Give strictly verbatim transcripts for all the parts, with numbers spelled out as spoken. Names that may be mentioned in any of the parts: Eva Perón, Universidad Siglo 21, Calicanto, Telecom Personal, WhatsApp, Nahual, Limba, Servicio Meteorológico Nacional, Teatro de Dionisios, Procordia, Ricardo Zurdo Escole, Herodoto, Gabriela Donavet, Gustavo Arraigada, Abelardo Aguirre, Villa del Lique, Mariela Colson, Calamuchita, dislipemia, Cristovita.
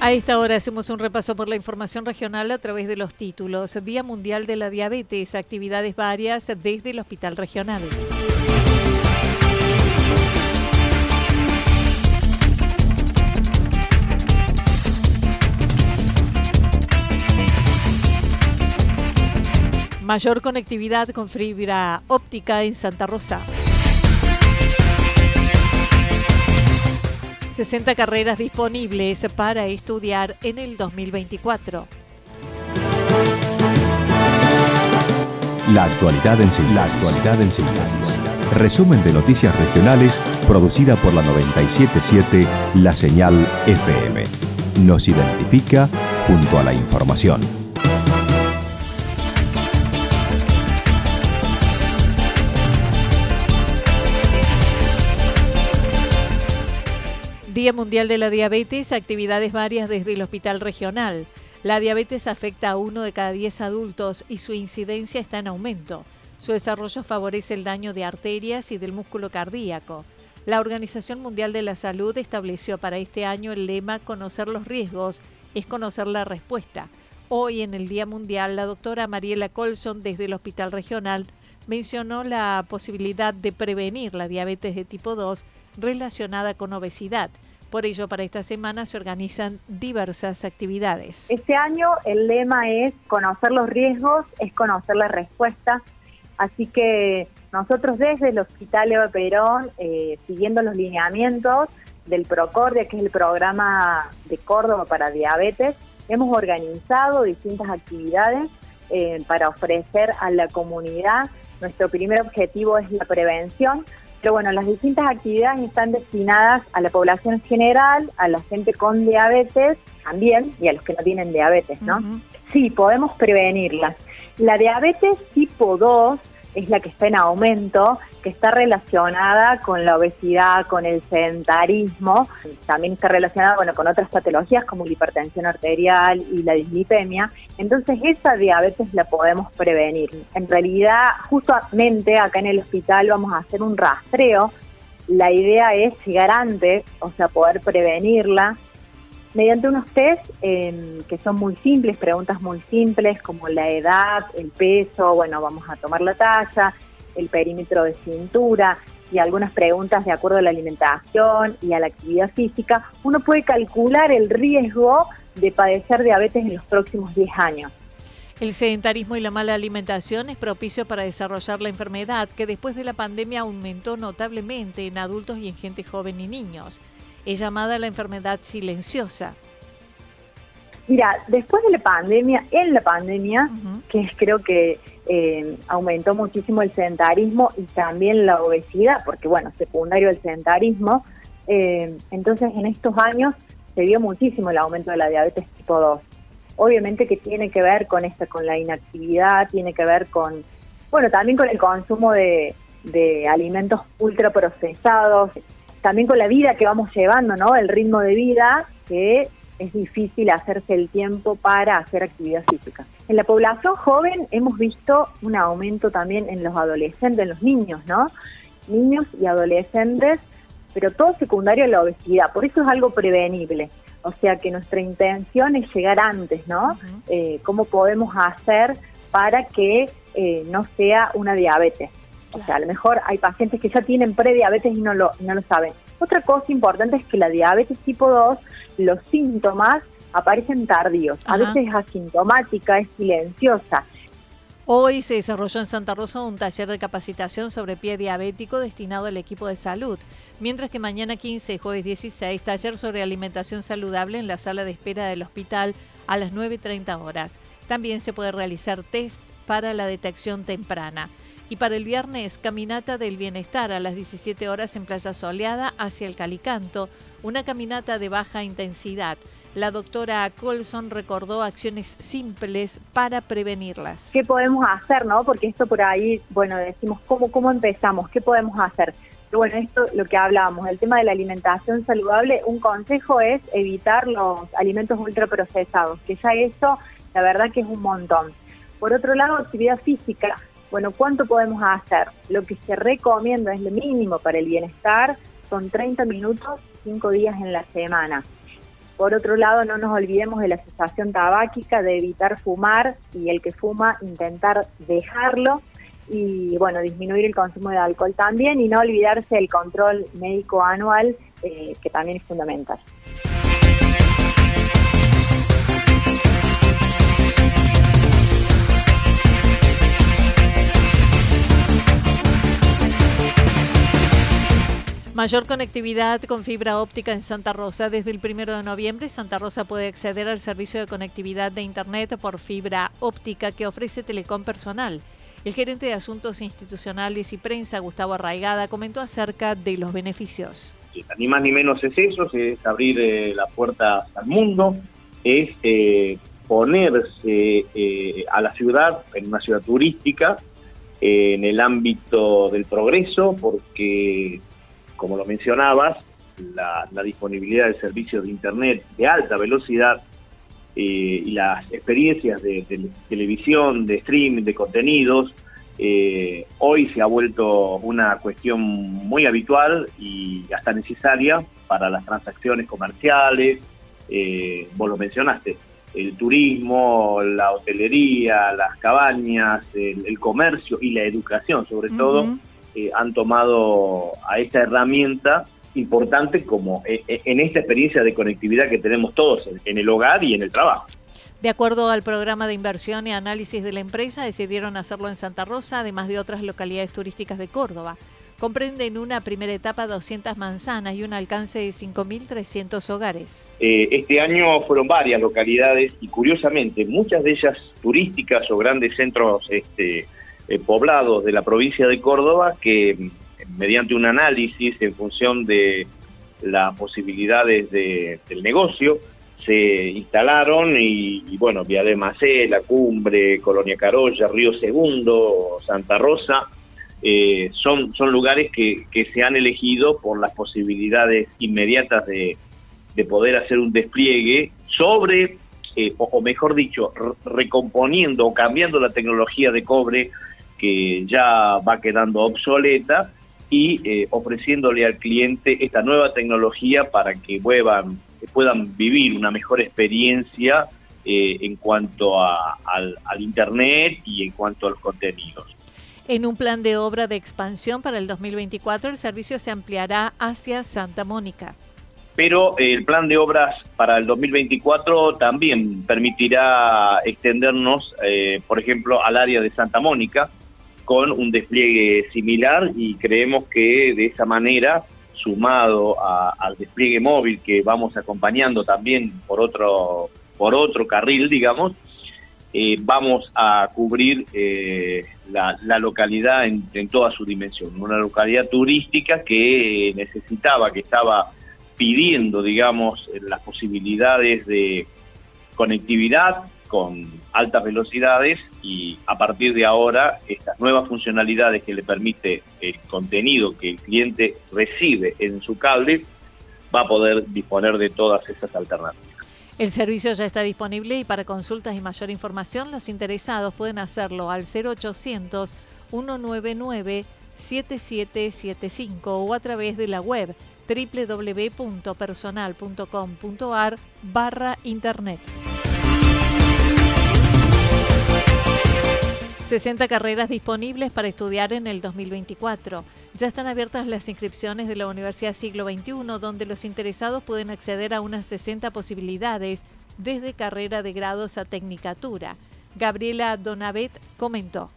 A esta hora hacemos un repaso por la información regional a través de los títulos. Día Mundial de la Diabetes, actividades varias desde el Hospital Regional. Mayor conectividad con fibra óptica en Santa Rosa. sesenta carreras disponibles para estudiar en el dos mil veinticuatro. La actualidad en síntesis. Resumen de noticias regionales producida por la noventa y siete siete La Señal F M. Nos identifica junto a la información. Día Mundial de la Diabetes, actividades varias desde el Hospital Regional. La diabetes afecta a uno de cada diez adultos y su incidencia está en aumento. Su desarrollo favorece el daño de arterias y del músculo cardíaco. La Organización Mundial de la Salud estableció para este año el lema «Conocer los riesgos es conocer la respuesta». Hoy, en el Día Mundial, la doctora Mariela Colson, desde el Hospital Regional, mencionó la posibilidad de prevenir la diabetes de tipo dos relacionada con obesidad. Por ello, para esta semana se organizan diversas actividades. Este año el lema es conocer los riesgos, es conocer la respuesta. Así que nosotros desde el Hospital Eva Perón, eh, siguiendo los lineamientos del Procordia, que es el programa de Córdoba para diabetes, hemos organizado distintas actividades eh, para ofrecer a la comunidad. Nuestro primer objetivo es la prevención. Pero bueno, las distintas actividades están destinadas a la población en general, a la gente con diabetes también y a los que no tienen diabetes, ¿no? Uh-huh. Sí, podemos prevenirlas. La diabetes tipo dos es la que está en aumento, que está relacionada con la obesidad, con el sedentarismo. También está relacionada, bueno, con otras patologías como la hipertensión arterial y la dislipemia. Entonces, esa diabetes la podemos prevenir. En realidad, justamente acá en el hospital vamos a hacer un rastreo. La idea es llegar antes, o sea, poder prevenirla mediante unos test eh, que son muy simples, preguntas muy simples como la edad, el peso, bueno, vamos a tomar la talla, el perímetro de cintura y algunas preguntas de acuerdo a la alimentación y a la actividad física. Uno puede calcular el riesgo de padecer diabetes en los próximos diez años. El sedentarismo y la mala alimentación es propicio para desarrollar la enfermedad, que después de la pandemia aumentó notablemente en adultos y en gente joven y niños. Es llamada la enfermedad silenciosa. Mira, después de la pandemia, en la pandemia, uh-huh. que creo que eh, aumentó muchísimo el sedentarismo y también la obesidad, porque bueno, secundario del sedentarismo, eh, entonces en estos años se vio muchísimo el aumento de la diabetes tipo dos. Obviamente que tiene que ver con esta, con la inactividad, tiene que ver con, bueno, también con el consumo de, de alimentos ultraprocesados, también con la vida que vamos llevando, ¿no? El ritmo de vida, que es difícil hacerse el tiempo para hacer actividad física. En la población joven hemos visto un aumento también en los adolescentes, en los niños, ¿no? Niños y adolescentes, pero todo secundario a la obesidad, por eso es algo prevenible. O sea que nuestra intención es llegar antes, ¿no? Uh-huh. eh, ¿Cómo podemos hacer para que eh, no sea una diabetes? Claro. O sea, a lo mejor hay pacientes que ya tienen prediabetes y no lo, no lo saben. Otra cosa importante es que la diabetes tipo dos, los síntomas aparecen tardíos. Uh-huh. A veces es asintomática, es silenciosa. Hoy se desarrolló en Santa Rosa un taller de capacitación sobre pie diabético destinado al equipo de salud, mientras que mañana quince y jueves dieciséis, taller sobre alimentación saludable en la sala de espera del hospital a las nueve y treinta horas. También se puede realizar test para la detección temprana. Y para el viernes, caminata del bienestar a las diecisiete horas en Playa Soleada hacia el Calicanto, una caminata de baja intensidad. La doctora Colson recordó acciones simples para prevenirlas. ¿Qué podemos hacer, no? Porque esto por ahí, bueno, decimos, ¿cómo, cómo empezamos? ¿Qué podemos hacer? Pero bueno, esto lo que hablábamos, el tema de la alimentación saludable, un consejo es evitar los alimentos ultraprocesados, que ya eso, la verdad que es un montón. Por otro lado, actividad física. Bueno, ¿cuánto podemos hacer? Lo que se recomienda es lo mínimo para el bienestar, son treinta minutos, cinco días en la semana. Por otro lado, no nos olvidemos de la cesación tabáquica, de evitar fumar y el que fuma intentar dejarlo y, bueno, disminuir el consumo de alcohol también y no olvidarse del control médico anual, eh, que también es fundamental. Mayor conectividad con fibra óptica en Santa Rosa. Desde el primero de noviembre, Santa Rosa puede acceder al servicio de conectividad de Internet por fibra óptica que ofrece Telecom Personal. El gerente de Asuntos Institucionales y Prensa, Gustavo Arraigada, comentó acerca de los beneficios. Ni más ni menos es eso, es abrir eh, las puertas al mundo, es eh, ponerse eh, a la ciudad, en una ciudad turística, eh, en el ámbito del progreso, porque... Como lo mencionabas, la, la disponibilidad de servicios de Internet de alta velocidad eh, y las experiencias de, de televisión, de streaming, de contenidos, eh, hoy se ha vuelto una cuestión muy habitual y hasta necesaria para las transacciones comerciales. Eh, vos lo mencionaste, el turismo, la hotelería, las cabañas, el, el comercio y la educación sobre uh-huh. todo. Eh, han tomado a esta herramienta importante como eh, en esta experiencia de conectividad que tenemos todos en, en el hogar y en el trabajo. De acuerdo al programa de inversión y análisis de la empresa, decidieron hacerlo en Santa Rosa, además de otras localidades turísticas de Córdoba. Comprende en una primera etapa doscientas manzanas y un alcance de cinco mil trescientos hogares. Eh, este año fueron varias localidades y curiosamente muchas de ellas turísticas o grandes centros este, Eh, poblados de la provincia de Córdoba que mediante un análisis en función de las posibilidades de, del negocio se instalaron y, y bueno, Viadema C, La Cumbre, Colonia Carolla, Río Segundo, Santa Rosa, eh, son, son lugares que, que se han elegido por las posibilidades inmediatas de, de poder hacer un despliegue sobre, eh, o, o mejor dicho, recomponiendo o cambiando la tecnología de cobre que ya va quedando obsoleta y eh, ofreciéndole al cliente esta nueva tecnología para que puedan, puedan vivir una mejor experiencia eh, en cuanto a, al, al Internet y en cuanto a los contenidos. En un plan de obra de expansión para el dos mil veinticuatro, el servicio se ampliará hacia Santa Mónica. Pero el plan de obras para el dos mil veinticuatro también permitirá extendernos, eh, por ejemplo, al área de Santa Mónica, con un despliegue similar y creemos que de esa manera, sumado a, al despliegue móvil que vamos acompañando también por otro, por otro carril, digamos, eh, vamos a cubrir eh, la, la localidad en, en toda su dimensión. Una localidad turística que necesitaba, que estaba pidiendo, digamos, las posibilidades de conectividad con altas velocidades y a partir de ahora estas nuevas funcionalidades que le permite el contenido que el cliente recibe en su cable va a poder disponer de todas esas alternativas. El servicio ya está disponible y para consultas y mayor información los interesados pueden hacerlo al cero ochocientos, uno nueve nueve siete siete siete cinco o a través de la web doble u doble u doble u punto personal punto com punto a r barra internet. sesenta carreras disponibles para estudiar en el dos mil veinticuatro. Ya están abiertas las inscripciones de la Universidad Siglo veintiuno, donde los interesados pueden acceder a unas sesenta posibilidades, desde carrera de grados a tecnicatura. Gabriela Donavet comentó.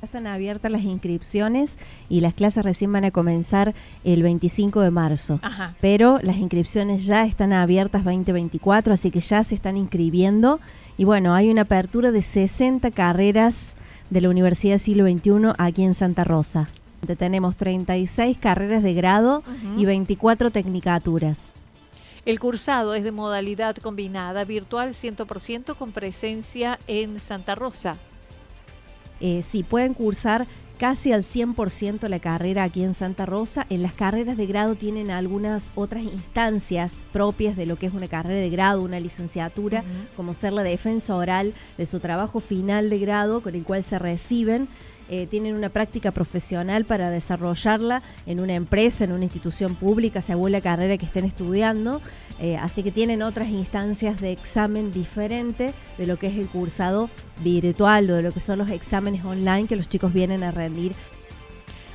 Están abiertas las inscripciones y las clases recién van a comenzar el veinticinco de marzo. Ajá. Pero las inscripciones ya están abiertas veinte veinticuatro, así que ya se están inscribiendo. Y bueno, hay una apertura de sesenta carreras de la Universidad Siglo veintiuno aquí en Santa Rosa. Tenemos treinta y seis carreras de grado uh-huh. y veinticuatro tecnicaturas. El cursado es de modalidad combinada, virtual cien por ciento con presencia en Santa Rosa. Eh, sí, pueden cursar casi al cien por ciento la carrera aquí en Santa Rosa. En las carreras de grado tienen algunas otras instancias propias de lo que es una carrera de grado, una licenciatura, uh-huh. como ser la defensa oral de su trabajo final de grado, con el cual se reciben. Eh, tienen una práctica profesional para desarrollarla en una empresa, en una institución pública, según la carrera que estén estudiando. Eh, así que tienen otras instancias de examen diferente de lo que es el cursado virtual o de lo que son los exámenes online que los chicos vienen a rendir.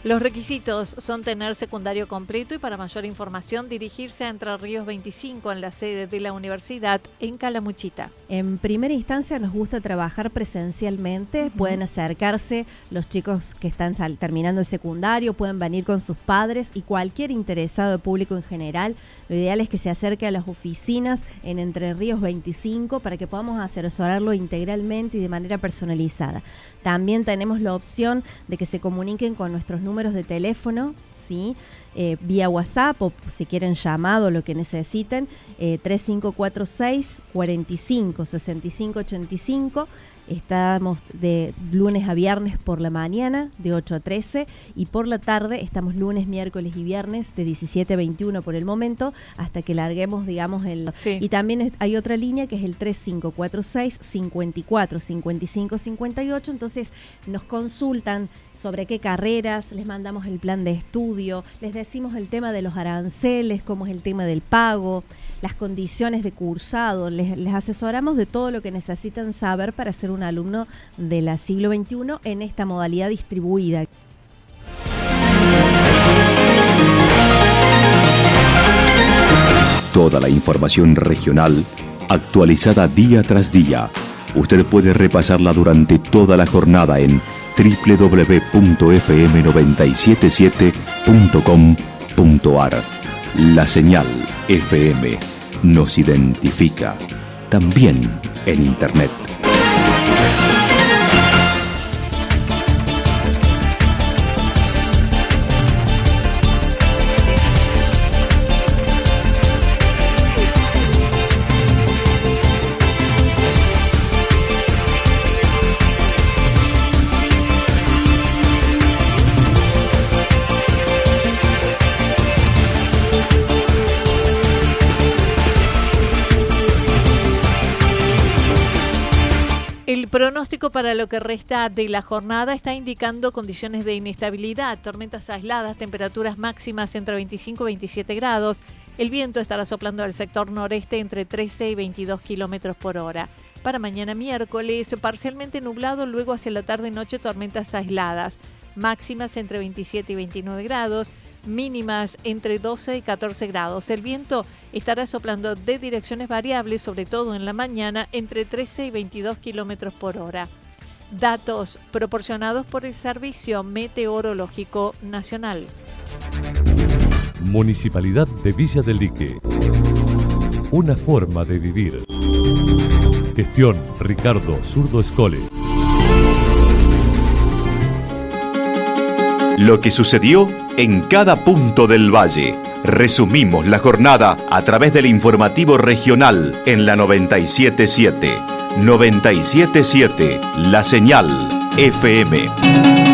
Los requisitos son tener secundario completo y, para mayor información, dirigirse a Entre Ríos veinticinco en la sede de la universidad en Calamuchita. En primera instancia nos gusta trabajar presencialmente, uh-huh. pueden acercarse los chicos que están sal- terminando el secundario, pueden venir con sus padres y cualquier interesado de público en general. Lo ideal es que se acerque a las oficinas en Entre Ríos veinticinco para que podamos asesorarlo integralmente y de manera personalizada. También tenemos la opción de que se comuniquen con nuestros números de teléfono, ¿sí? Eh, vía WhatsApp o si quieren llamado, lo que necesiten, eh, tres cinco cuatro seis, cuatro cinco, seis cinco ocho cinco. Estamos de lunes a viernes por la mañana de ocho a trece y por la tarde estamos lunes, miércoles y viernes de diecisiete a veintiuno por el momento, hasta que larguemos, digamos, el... Sí. Y también hay otra línea que es el tres cinco cuatro seis, cincuenta y cuatro, cincuenta y cinco, cincuenta y ocho. Entonces nos consultan sobre qué carreras, les mandamos el plan de estudio, les decimos el tema de los aranceles, cómo es el tema del pago, las condiciones de cursado, les, les asesoramos de todo lo que necesitan saber para ser un alumno de la Siglo veintiuno en esta modalidad distribuida. Toda la información regional actualizada día tras día. Usted puede repasarla durante toda la jornada en doble u doble u doble u punto f m nueve siete siete punto com punto a r. La señal F M nos identifica también en Internet. El pronóstico para lo que resta de la jornada está indicando condiciones de inestabilidad, tormentas aisladas, temperaturas máximas entre veinticinco y veintisiete grados. El viento estará soplando al sector noreste entre trece y veintidós kilómetros por hora. Para mañana miércoles, parcialmente nublado, luego hacia la tarde y noche tormentas aisladas. Máximas entre veintisiete y veintinueve grados, mínimas entre doce y catorce grados. El viento estará soplando de direcciones variables, sobre todo en la mañana, entre trece y veintidós kilómetros por hora. Datos proporcionados por el Servicio Meteorológico Nacional. Municipalidad de Villa del Lique. Una forma de vivir. Gestión Ricardo Zurdo Escole. Lo que sucedió en cada punto del valle. Resumimos la jornada a través del informativo regional en la noventa y siete siete. noventa y siete siete, la señal F M.